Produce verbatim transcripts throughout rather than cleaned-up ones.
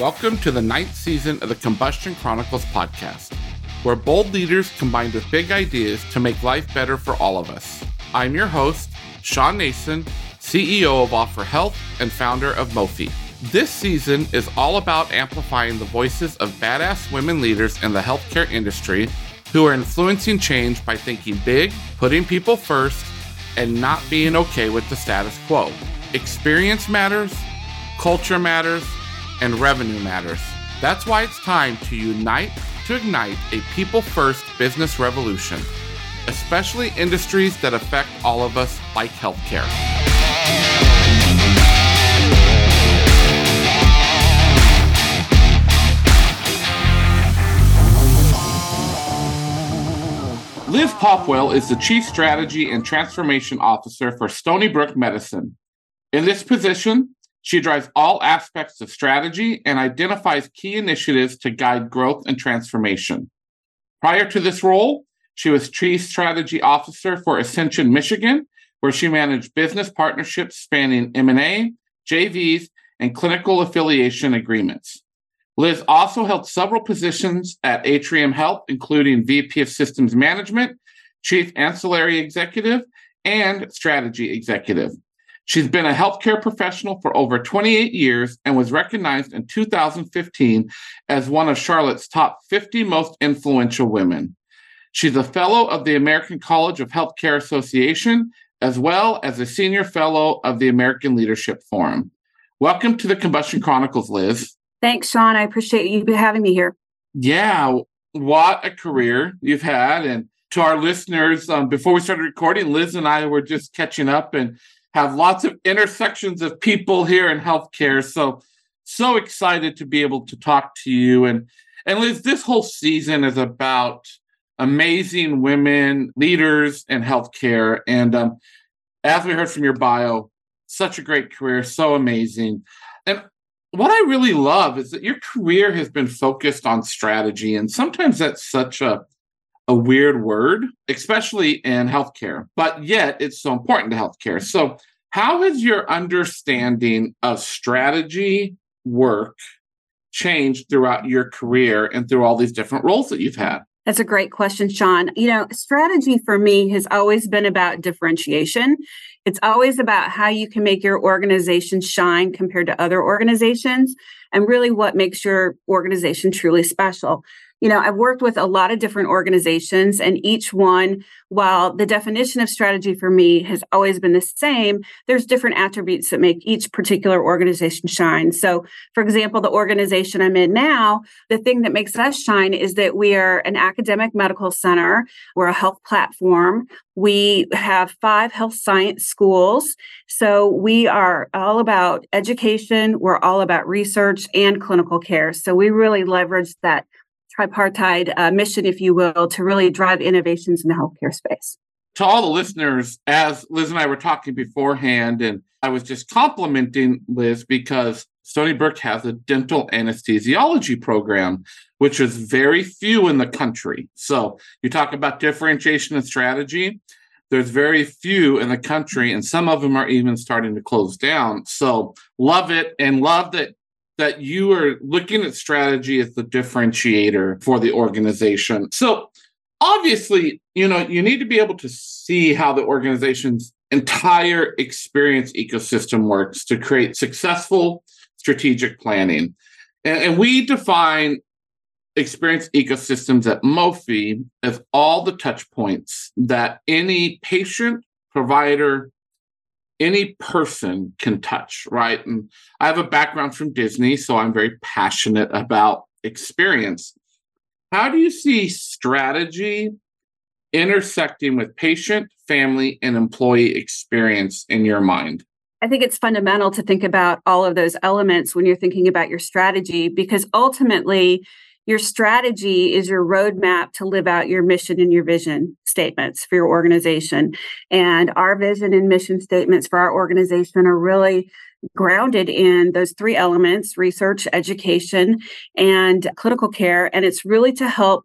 Welcome to the ninth season of the Combustion Chronicles podcast, where bold leaders combine with big ideas to make life better for all of us. I'm your host, Shawn Nason, C E O of OfferHealth and founder of Mofi. This season is all about amplifying the voices of badass women leaders in the healthcare industry who are influencing change by thinking big, putting people first, and not being okay with the status quo. Experience matters, culture matters, and revenue matters. That's why it's time to unite to ignite a people-first business revolution, especially industries that affect all of us, like healthcare. Liz Popwell is the Chief Strategy and Transformation Officer for Stony Brook Medicine. In this position, she drives all aspects of strategy and identifies key initiatives to guide growth and transformation. Prior to this role, she was Chief Strategy Officer for Ascension Michigan, where she managed business partnerships spanning M and A, J Vs, and clinical affiliation agreements. Liz also held several positions at Atrium Health, including V P of Systems Management, Chief Ancillary Executive, and Strategy Executive. She's been a healthcare professional for over twenty-eight years and was recognized in two thousand fifteen as one of Charlotte's top fifty most influential women. She's a fellow of the American College of Healthcare Association, as well as a senior fellow of the American Leadership Forum. Welcome to the Combustion Chronicles, Liz. Thanks, Shawn. I appreciate you having me here. Yeah, what a career you've had. And to our listeners, um, before we started recording, Liz and I were just catching up and have lots of intersections of people here in healthcare. So, so excited to be able to talk to you. And, and Liz, this whole season is about amazing women, leaders in healthcare. And um, as we heard from your bio, such a great career, so amazing. And what I really love is that your career has been focused on strategy. And sometimes that's such a, a weird word, especially in healthcare, but yet it's so important to healthcare. So how has your understanding of strategy work changed throughout your career and through all these different roles that you've had? That's a great question, Shawn. You know, strategy for me has always been about differentiation. It's always about how you can make your organization shine compared to other organizations and really what makes your organization truly special. You know, I've worked with a lot of different organizations, and each one, while the definition of strategy for me has always been the same, there's different attributes that make each particular organization shine. So, for example, the organization I'm in now, the thing that makes us shine is that we are an academic medical center. We're a health platform. We have five health science schools. So we are all about education. We're all about research and clinical care. So we really leverage that tripartite uh, mission, if you will, to really drive innovations in the healthcare space. To all the listeners, as Liz and I were talking beforehand, and I was just complimenting Liz because Stony Brook has a dental anesthesiology program, which is very few in the country. So you talk about differentiation and strategy. There's very few in the country, and some of them are even starting to close down. So love it, and love that that you are looking at strategy as the differentiator for the organization. So obviously, you know, you need to be able to see how the organization's entire experience ecosystem works to create successful strategic planning. And, and we define experience ecosystems at Mofi as all the touch points that any patient, provider, any person can touch, right? And I have a background from Disney, so I'm very passionate about experience. How do you see strategy intersecting with patient, family, and employee experience in your mind? I think it's fundamental to think about all of those elements when you're thinking about your strategy, because ultimately your strategy is your roadmap to live out your mission and your vision statements for your organization. And our vision and mission statements for our organization are really grounded in those three elements: research, education, and clinical care. And it's really to help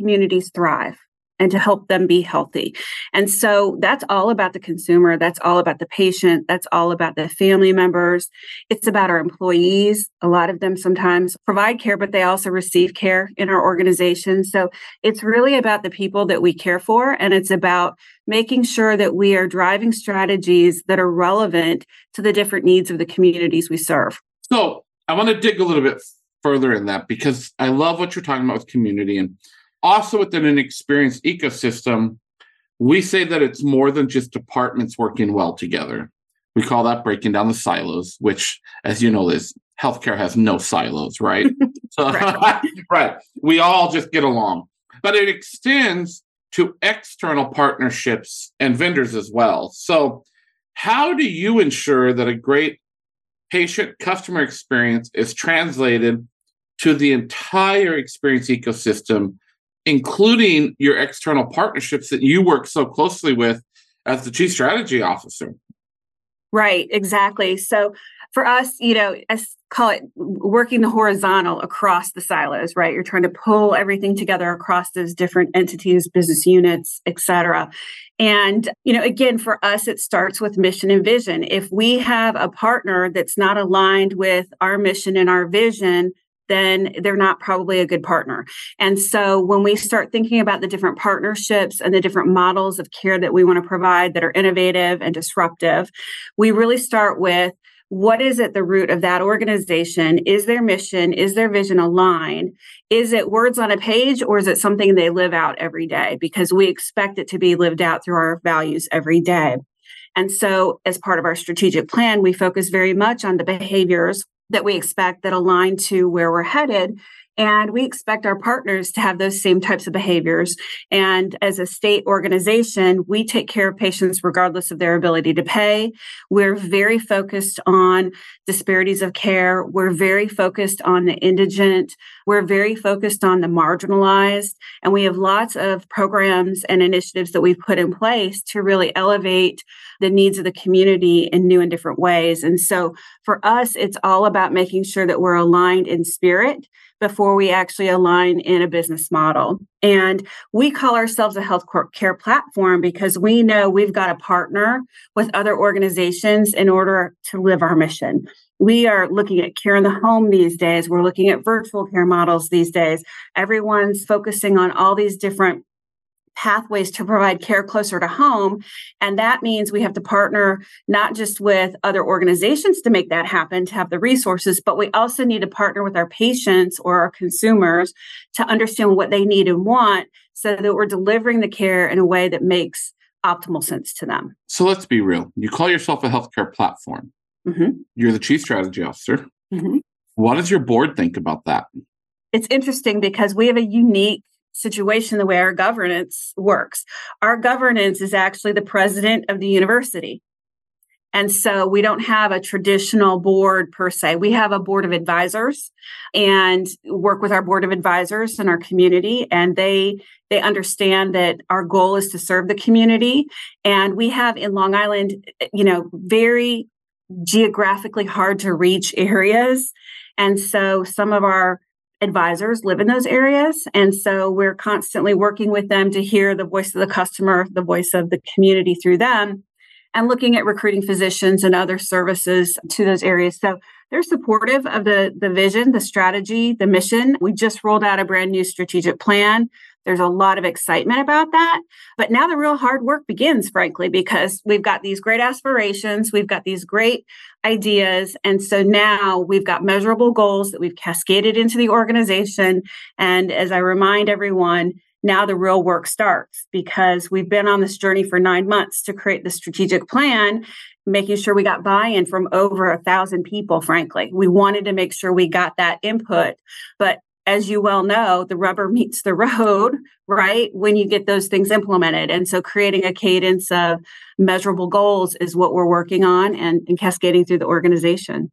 communities thrive and to help them be healthy. And so that's all about the consumer. That's all about the patient. That's all about the family members. It's about our employees. A lot of them sometimes provide care, but they also receive care in our organization. So it's really about the people that we care for. And it's about making sure that we are driving strategies that are relevant to the different needs of the communities we serve. So I want to dig a little bit further in that, because I love what you're talking about with community. And also within an experience ecosystem, we say that it's more than just departments working well together. We call that breaking down the silos, which, as you know, Liz, healthcare has no silos, right? So, right. Right. We all just get along. But it extends to external partnerships and vendors as well. So how do you ensure that a great patient customer experience is translated to the entire experience ecosystem, including your external partnerships that you work so closely with as the chief strategy officer? Right, exactly. So for us, you know, I call it working the horizontal across the silos, right? You're trying to pull everything together across those different entities, business units, et cetera. And, you know, again, for us, it starts with mission and vision. If we have a partner that's not aligned with our mission and our vision, then they're not probably a good partner. And so when we start thinking about the different partnerships and the different models of care that we want to provide that are innovative and disruptive, we really start with, what is at the root of that organization? Is their mission, is their vision aligned? Is it words on a page, or is it something they live out every day? Because we expect it to be lived out through our values every day. And so as part of our strategic plan, we focus very much on the behaviors that we expect that align to where we're headed. And we expect our partners to have those same types of behaviors. And as a state organization, we take care of patients regardless of their ability to pay. We're very focused on disparities of care. We're very focused on the indigent. We're very focused on the marginalized. And we have lots of programs and initiatives that we've put in place to really elevate the needs of the community in new and different ways. And so for us, it's all about making sure that we're aligned in spirit before we actually align in a business model. And we call ourselves a health care platform because we know we've got to partner with other organizations in order to live our mission. We are looking at care in the home these days. We're looking at virtual care models these days. Everyone's focusing on all these different pathways to provide care closer to home. And that means we have to partner not just with other organizations to make that happen, to have the resources, but we also need to partner with our patients or our consumers to understand what they need and want so that we're delivering the care in a way that makes optimal sense to them. So let's be real. You call yourself a healthcare platform. Mm-hmm. You're the chief strategy officer. Mm-hmm. What does your board think about that? It's interesting because we have a unique situation the way our governance works. Our governance is actually the president of the university. And so we don't have a traditional board per se. We have a board of advisors and work with our board of advisors in our community. And they they understand that our goal is to serve the community. And we have in Long Island, you know, very geographically hard to reach areas. And so some of our advisors live in those areas. And so we're constantly working with them to hear the voice of the customer, the voice of the community through them, and looking at recruiting physicians and other services to those areas. So they're supportive of the, the vision, the strategy, the mission. We just rolled out a brand new strategic plan. There's a lot of excitement about that. But now the real hard work begins, frankly, because we've got these great aspirations. We've got these great ideas. And so now we've got measurable goals that we've cascaded into the organization. And as I remind everyone, now the real work starts, because we've been on this journey for nine months to create the strategic plan, making sure we got buy-in from over a thousand people, frankly. We wanted to make sure we got that input. But as you well know, the rubber meets the road, right? When you get those things implemented. And so creating a cadence of measurable goals is what we're working on and, and cascading through the organization.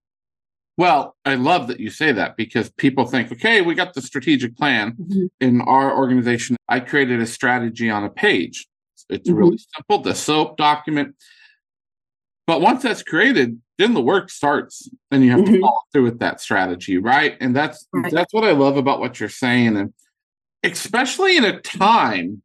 Well, I love that you say that, because people think, okay, we got the strategic plan. Mm-hmm. In our organization, I created a strategy on a page. It's mm-hmm. really simple, the SOAP document. But once that's created, then the work starts, and you have mm-hmm. to follow through with that strategy, right? And that's right. that's what I love about what you're saying. And especially in a time,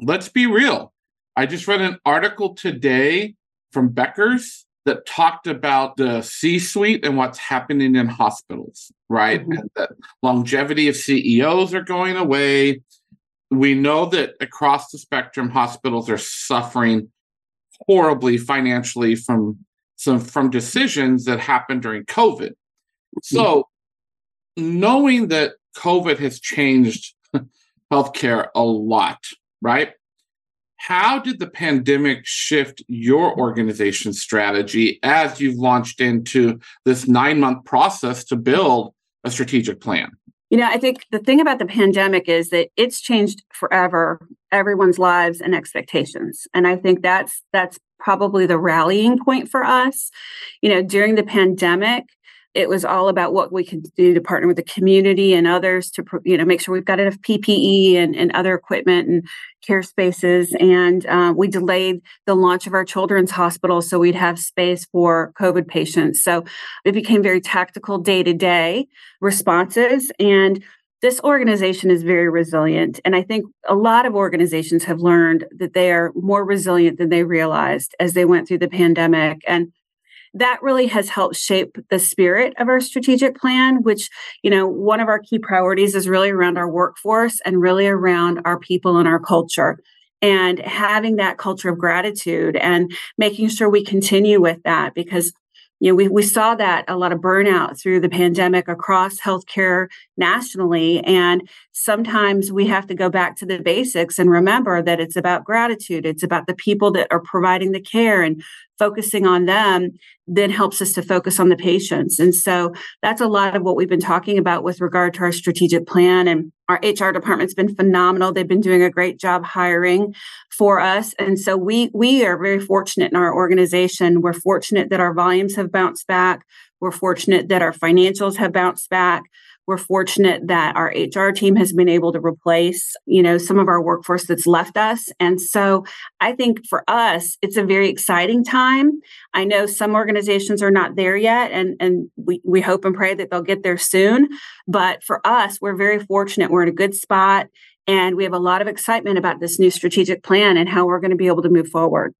let's be real. I just read an article today from Becker's that talked about the C-suite and what's happening in hospitals, right? Mm-hmm. And that longevity of C E Os are going away. We know that across the spectrum, hospitals are suffering horribly financially from some from decisions that happened during COVID. So knowing that COVID has changed healthcare a lot, right? How did the pandemic shift your organization's strategy as you've launched into this nine-month process to build a strategic plan? You know, I think the thing about the pandemic is that it's changed forever everyone's lives and expectations. And I think that's that's probably the rallying point for us. You know, during the pandemic, it was all about what we could do to partner with the community and others to, you know, make sure we've got enough P P E and, and other equipment and care spaces. And uh, we delayed the launch of our children's hospital so we'd have space for COVID patients. So it became very tactical day-to-day responses. And this organization is very resilient. And I think a lot of organizations have learned that they are more resilient than they realized as they went through the pandemic. And that really has helped shape the spirit of our strategic plan, which, you know, one of our key priorities is really around our workforce and really around our people and our culture, and having that culture of gratitude and making sure we continue with that, because, you know, we, we saw that a lot of burnout through the pandemic across healthcare nationally. And sometimes we have to go back to the basics and remember that it's about gratitude. It's about the people that are providing the care, and focusing on them then helps us to focus on the patients. And so that's a lot of what we've been talking about with regard to our strategic plan. And our H R department's been phenomenal. They've been doing a great job hiring for us. And so we we are very fortunate in our organization. We're fortunate that our volumes have bounced back. We're fortunate that our financials have bounced back. We're fortunate that our H R team has been able to replace, you know, some of our workforce that's left us. And so I think for us, it's a very exciting time. I know some organizations are not there yet, and, and we, we hope and pray that they'll get there soon. But for us, we're very fortunate. We're in a good spot, and we have a lot of excitement about this new strategic plan and how we're going to be able to move forward.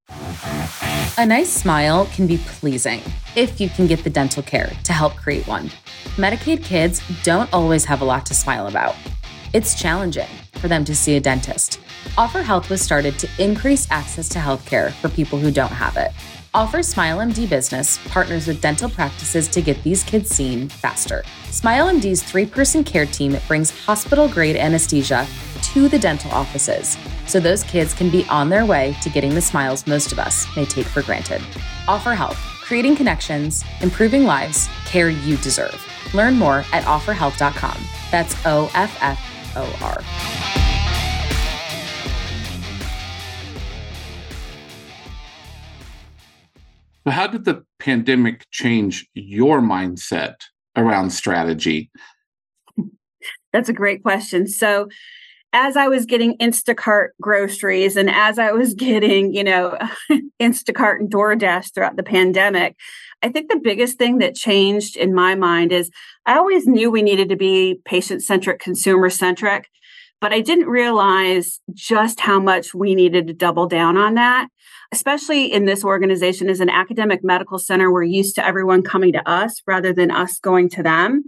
A nice smile can be pleasing if you can get the dental care to help create one. Medicaid kids don't always have a lot to smile about. It's challenging for them to see a dentist. OfferHealth was started to increase access to healthcare for people who don't have it. Offer SmileMD Business partners with dental practices to get these kids seen faster. SmileMD's three-person care team brings hospital-grade anesthesia to the dental offices, so those kids can be on their way to getting the smiles most of us may take for granted. OfferHealth, creating connections, improving lives, care you deserve. Learn more at offer health dot com. That's O F F O R. So how did the pandemic change your mindset around strategy? That's a great question. So as I was getting Instacart groceries, and as I was getting, you know, Instacart and DoorDash throughout the pandemic, I think the biggest thing that changed in my mind is I always knew we needed to be patient-centric, consumer-centric, but I didn't realize just how much we needed to double down on that, especially in this organization as an academic medical center. We're used to everyone coming to us rather than us going to them.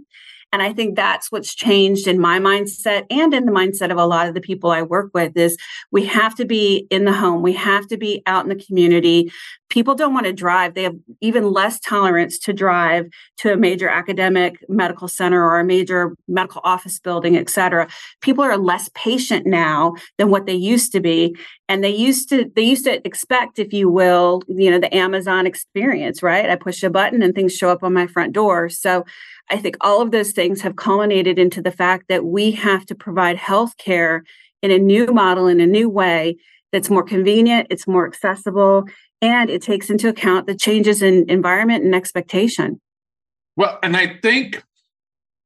And I think that's what's changed in my mindset and in the mindset of a lot of the people I work with is we have to be in the home. We have to be out in the community. people don't want to drive. They have even less tolerance to drive to a major academic medical center or a major medical office building, et cetera. People are less patient now than what they used to be. And they used to, they used to expect, if you will, you know, the Amazon experience, right? I push a button and things show up on my front door. So I think all of those things have culminated into the fact that we have to provide healthcare in a new model, in a new way that's more convenient, it's more accessible, and it takes into account the changes in environment and expectation. Well, and I think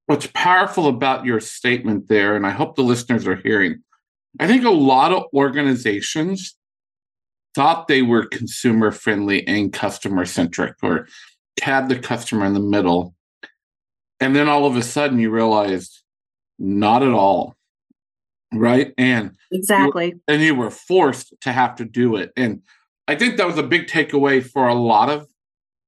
what's powerful about your statement there, and I hope the listeners are hearing, I think a lot of organizations thought they were consumer-friendly and customer-centric, or had the customer in the middle. And then all of a sudden you realized, not at all, right? And exactly. You, and you were forced to have to do it. And I think that was a big takeaway for a lot of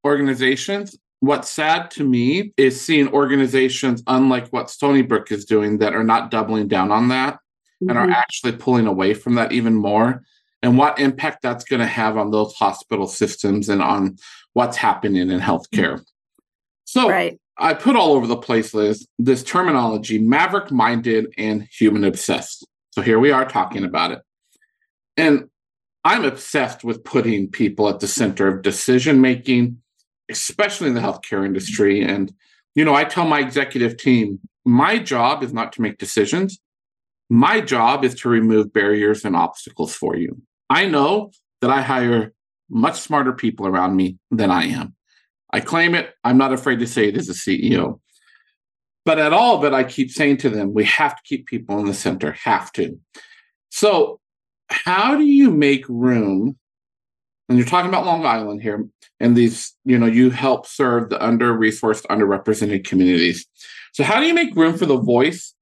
organizations. What's sad to me is seeing organizations, unlike what Stony Brook is doing, that are not doubling down on that mm-hmm. and are actually pulling away from that even more, and what impact that's going to have on those hospital systems and on what's happening in healthcare. So right. I put all over the place, Liz, this terminology, maverick-minded and human-obsessed. So here we are talking about it. And I'm obsessed with putting people at the center of decision-making, especially in the healthcare industry. And, you know, I tell my executive team, my job is not to make decisions. My job is to remove barriers and obstacles for you. I know that I hire much smarter people around me than I am. I claim it. I'm not afraid to say it as a C E O. But at all that, I keep saying to them, we have to keep people in the center, have to. So how do you make room? And you're talking about Long Island here, and these, you know, you help serve the under-resourced, underrepresented communities. So how do you make room for the voice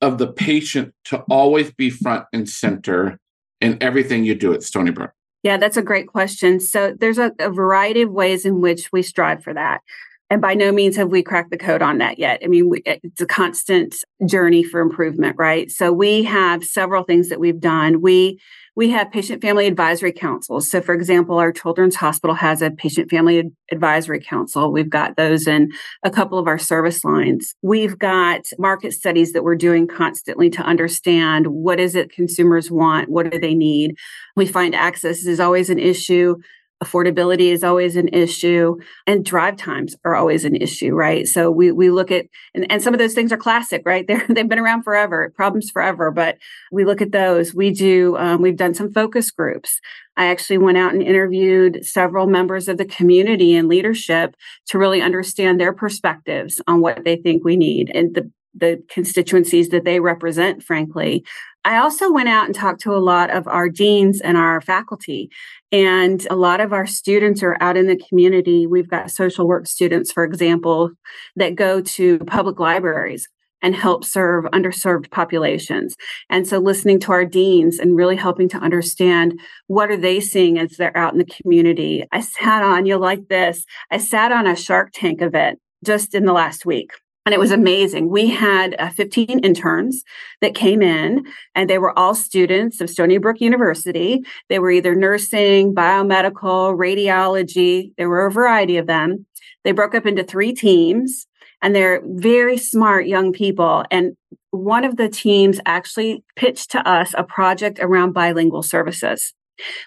of the patient to always be front and center in everything you do at Stony Brook? Yeah, that's a great question. So there's a, a variety of ways in which we strive for that. And by no means have we cracked the code on that yet. I mean, we, it's a constant journey for improvement, right? So we have several things that we've done. We we have patient family advisory councils. So for example, our children's hospital has a patient family ad- advisory council. We've got those in a couple of our service lines. We've got market studies that we're doing constantly to understand what is it consumers want? What do they need? We find access is always an issue. Affordability is always an issue, and drive times are always an issue, right? So we we look at, and, and some of those things are classic, right? They're, they've been around forever, problems forever, but we look at those. We do, um, we've done some focus groups. I actually went out and interviewed several members of the community and leadership to really understand their perspectives on what they think we need and the the constituencies that they represent, frankly. I also went out and talked to a lot of our deans and our faculty, and a lot of our students are out in the community. We've got social work students, for example, that go to public libraries and help serve underserved populations. And so listening to our deans and really helping to understand what are they seeing as they're out in the community. I sat on, you'll like this, I sat on a Shark Tank event just in the last week. And it was amazing. We had uh, fifteen interns that came in, and they were all students of Stony Brook University. They were either nursing, biomedical, radiology. There were a variety of them. They broke up into three teams, and they're very smart young people. And one of the teams actually pitched to us a project around bilingual services.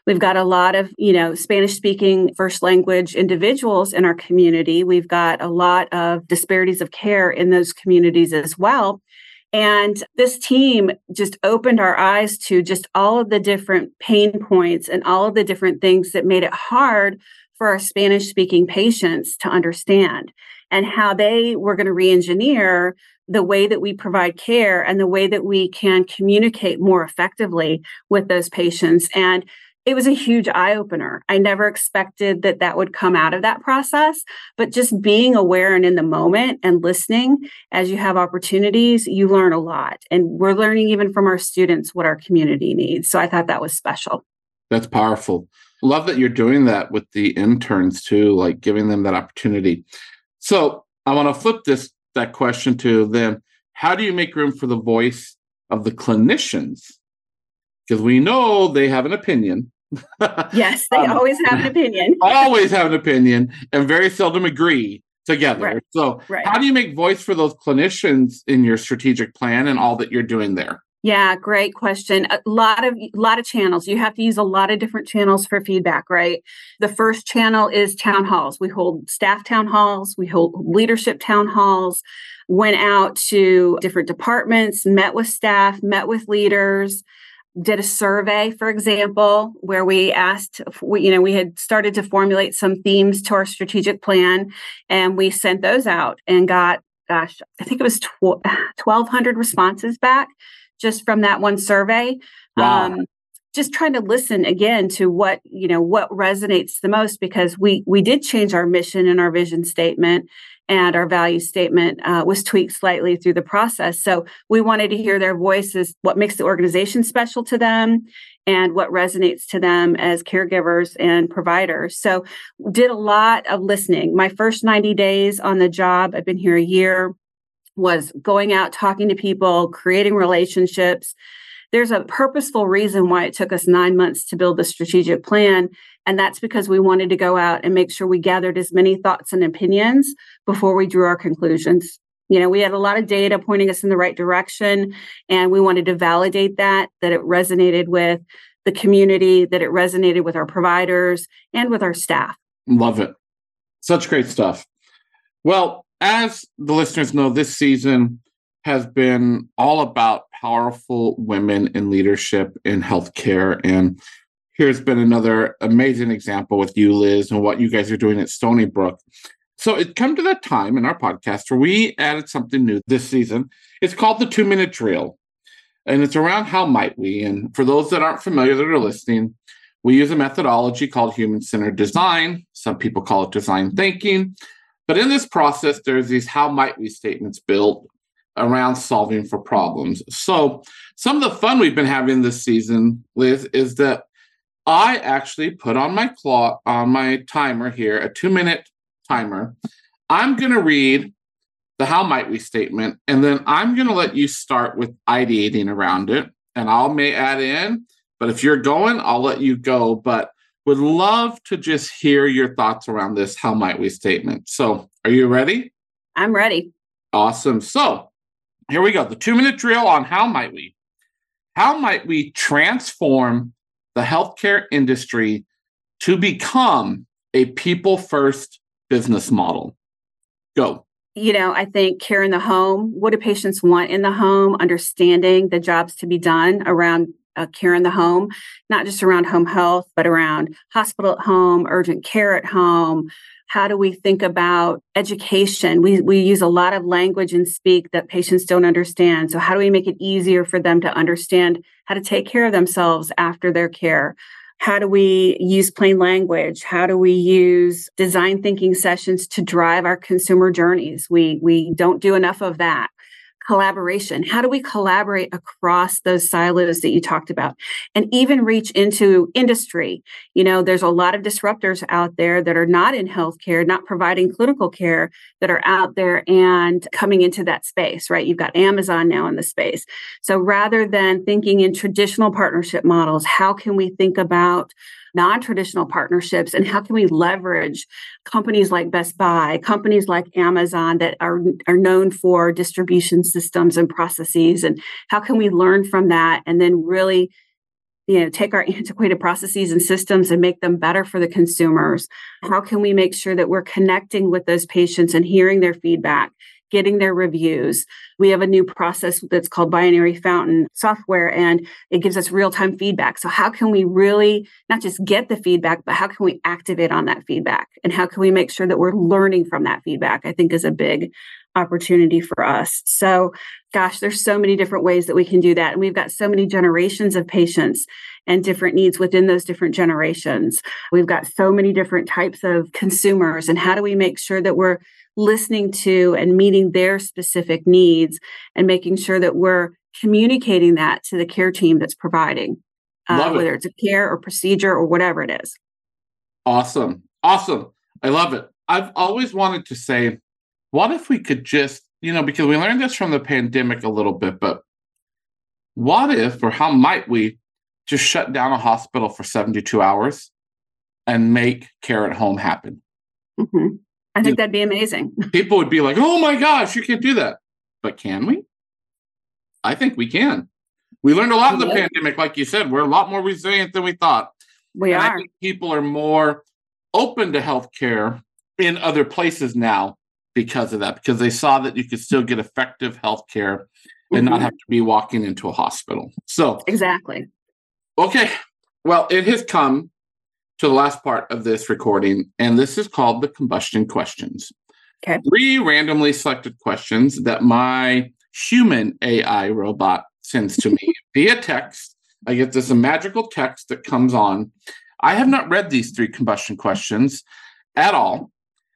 We've got a lot of, you know, Spanish-speaking first language individuals in our community. We've got a lot of disparities of care in those communities as well. And this team just opened our eyes to just all of the different pain points and all of the different things that made it hard for our Spanish-speaking patients to understand, and how they were going to re-engineer the way that we provide care and the way that we can communicate more effectively with those patients. And it was a huge eye-opener. I never expected that that would come out of that process, but just being aware and in the moment and listening as you have opportunities, you learn a lot. And we're learning even from our students what our community needs. So I thought that was special. That's powerful. Love that you're doing that with the interns too, like giving them that opportunity. So I want to flip this that question to them. How do you make room for the voice of the clinicians? Because we know they have an opinion, Yes, they um, always have an opinion. Always have an opinion and very seldom agree together. Right. So right. How do you make voice for those clinicians in your strategic plan and all that you're doing there? Yeah, great question. A lot of lot of channels. You have to use a lot of different channels for feedback, right? The first channel is town halls. We hold staff town halls. We hold leadership town halls. Went out to different departments, met with staff, met with leaders, did a survey, for example, where we asked, we, you know, we had started to formulate some themes to our strategic plan, and we sent those out and got, gosh, I think it was twelve hundred responses back. Just from that one survey, wow. um, just trying to listen again to what, you know, what resonates the most, because we we did change our mission and our vision statement, and our value statement uh, was tweaked slightly through the process. So we wanted to hear their voices, what makes the organization special to them, and what resonates to them as caregivers and providers. So did a lot of listening. My first ninety days on the job, I've been here a year, was going out, talking to people, creating relationships. There's a purposeful reason why it took us nine months to build the strategic plan. And that's because we wanted to go out and make sure we gathered as many thoughts and opinions before we drew our conclusions. You know, we had a lot of data pointing us in the right direction, and we wanted to validate that, that it resonated with the community, that it resonated with our providers and with our staff. Love it. Such great stuff. Well, as the listeners know, this season has been all about powerful women in leadership in healthcare. And here's been another amazing example with you, Liz, and what you guys are doing at Stony Brook. So it's come to that time in our podcast where we added something new this season. It's called the two-minute drill, and it's around how might we. And for those that aren't familiar that are listening, we use a methodology called human-centered design. Some people call it design thinking. But in this process, there's these how might we statements built around solving for problems. So some of the fun we've been having this season, Liz, is that I actually put on my clock, on my timer here, a two-minute timer. I'm going to read the how might we statement, and then I'm going to let you start with ideating around it. And I'll may add in, but if you're going, I'll let you go. But would love to just hear your thoughts around this how might we statement. So are you ready? I'm ready. Awesome. So here we go. The two-minute drill on how might we. How might we transform the healthcare industry to become a people-first business model? Go. You know, I think care in the home. What do patients want in the home? Understanding the jobs to be done around Uh, care in the home, not just around home health, but around hospital at home, urgent care at home. How do we think about education? We we use a lot of language and speak that patients don't understand. So how do we make it easier for them to understand how to take care of themselves after their care? How do we use plain language? How do we use design thinking sessions to drive our consumer journeys? We we don't do enough of that. Collaboration. How do we collaborate across those silos that you talked about, and even reach into industry? You know, there's a lot of disruptors out there that are not in healthcare, not providing clinical care, that are out there and coming into that space, right? You've got Amazon now in the space. So rather than thinking in traditional partnership models, how can we think about non-traditional partnerships, and how can we leverage companies like Best Buy, companies like Amazon that are, are known for distribution systems and processes, and how can we learn from that and then really, you know, take our antiquated processes and systems and make them better for the consumers? How can we make sure that we're connecting with those patients and hearing their feedback, getting their reviews? We have a new process that's called Binary Fountain Software, and it gives us real-time feedback. So how can we really not just get the feedback, but how can we activate on that feedback? And how can we make sure that we're learning from that feedback, I think, is a big opportunity for us. So, gosh, there's so many different ways that we can do that. And we've got so many generations of patients and different needs within those different generations. We've got so many different types of consumers. And how do we make sure that we're listening to and meeting their specific needs and making sure that we're communicating that to the care team that's providing, uh, whether it's a care or procedure or whatever it is. Awesome. Awesome. I love it. I've always wanted to say, what if we could just, you know, because we learned this from the pandemic a little bit, but what if, or how might we just shut down a hospital for seventy-two hours and make care at home happen. Mm-hmm. I think that'd be amazing. People would be like, oh my gosh, you can't do that. But can we? I think we can. We learned a lot in the yeah. pandemic. Like you said, we're a lot more resilient than we thought. We and are. I think people are more open to healthcare in other places now because of that, because they saw that you could still get effective healthcare mm-hmm. and not have to be walking into a hospital. So exactly. Okay. Well, it has come to the last part of this recording, and this is called the combustion questions. Okay. Three randomly selected questions that my human A I robot sends to me via text. I get this magical text that comes on. I have not read these three combustion questions at all.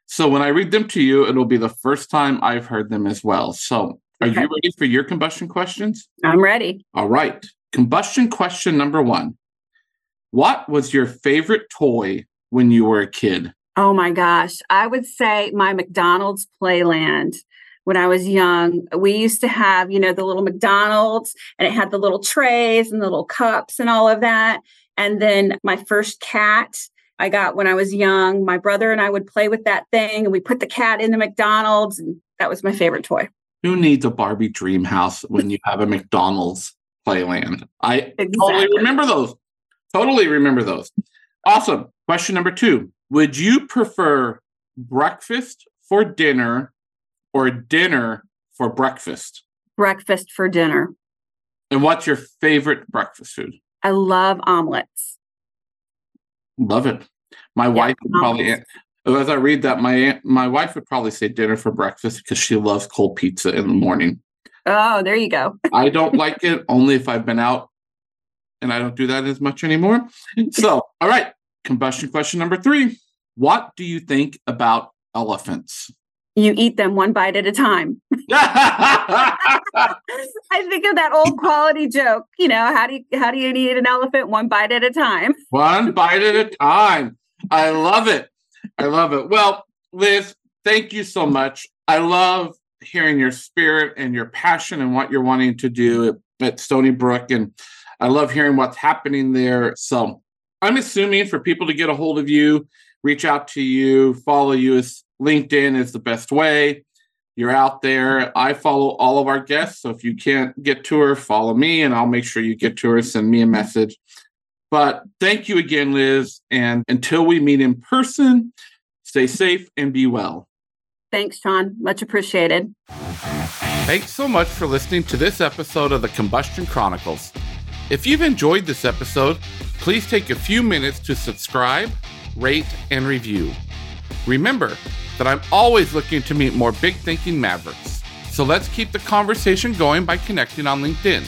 So when I read them to you, it'll be the first time I've heard them as well. So are okay. you ready for your combustion questions? I'm ready. All right. Combustion question number one. What was your favorite toy when you were a kid? Oh, my gosh. I would say my McDonald's Playland. When I was young, we used to have, you know, the little McDonald's, and it had the little trays and the little cups and all of that. And then my first cat I got when I was young. My brother and I would play with that thing, and we put the cat in the McDonald's. And that was my favorite toy. Who needs a Barbie dream house when you have a McDonald's Playland? I exactly. totally remember those. Totally remember those. Awesome. Question number two. Would you prefer breakfast for dinner or dinner for breakfast? Breakfast for dinner. And what's your favorite breakfast food? I love omelets. Love it. My yeah, wife would omelets. probably, as I read that, my aunt, my wife would probably say dinner for breakfast because she loves cold pizza in the morning. Oh, there you go. I don't like it only if I've been out. And I don't do that as much anymore. So, all right. Combustion question number three. What do you think about elephants? You eat them one bite at a time. I think of that old Quality joke. You know, how do you, how do you eat an elephant? One bite at a time. One bite at a time. I love it. I love it. Well, Liz, thank you so much. I love hearing your spirit and your passion and what you're wanting to do at, at Stony Brook, and I love hearing what's happening there. So I'm assuming for people to get a hold of you, reach out to you, follow you, as LinkedIn is the best way. You're out there. I follow all of our guests. So if you can't get to her, follow me and I'll make sure you get to her. Send me a message. But thank you again, Liz. And until we meet in person, stay safe and be well. Thanks, Shawn. Much appreciated. Thanks so much for listening to this episode of the Combustion Chronicles. If you've enjoyed this episode, please take a few minutes to subscribe, rate, and review. Remember that I'm always looking to meet more big thinking mavericks, so let's keep the conversation going by connecting on LinkedIn.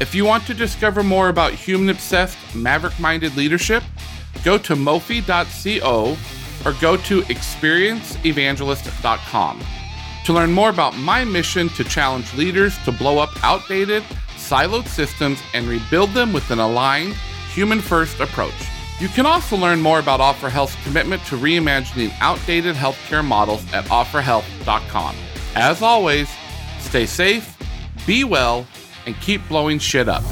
If you want to discover more about human-obsessed, maverick-minded leadership, go to mofi dot co or go to experience evangelist dot com to learn more about my mission to challenge leaders to blow up outdated, siloed systems and rebuild them with an aligned, human-first approach. You can also learn more about OfferHealth's commitment to reimagining outdated healthcare models at offer health dot com. As always, stay safe, be well, and keep blowing shit up.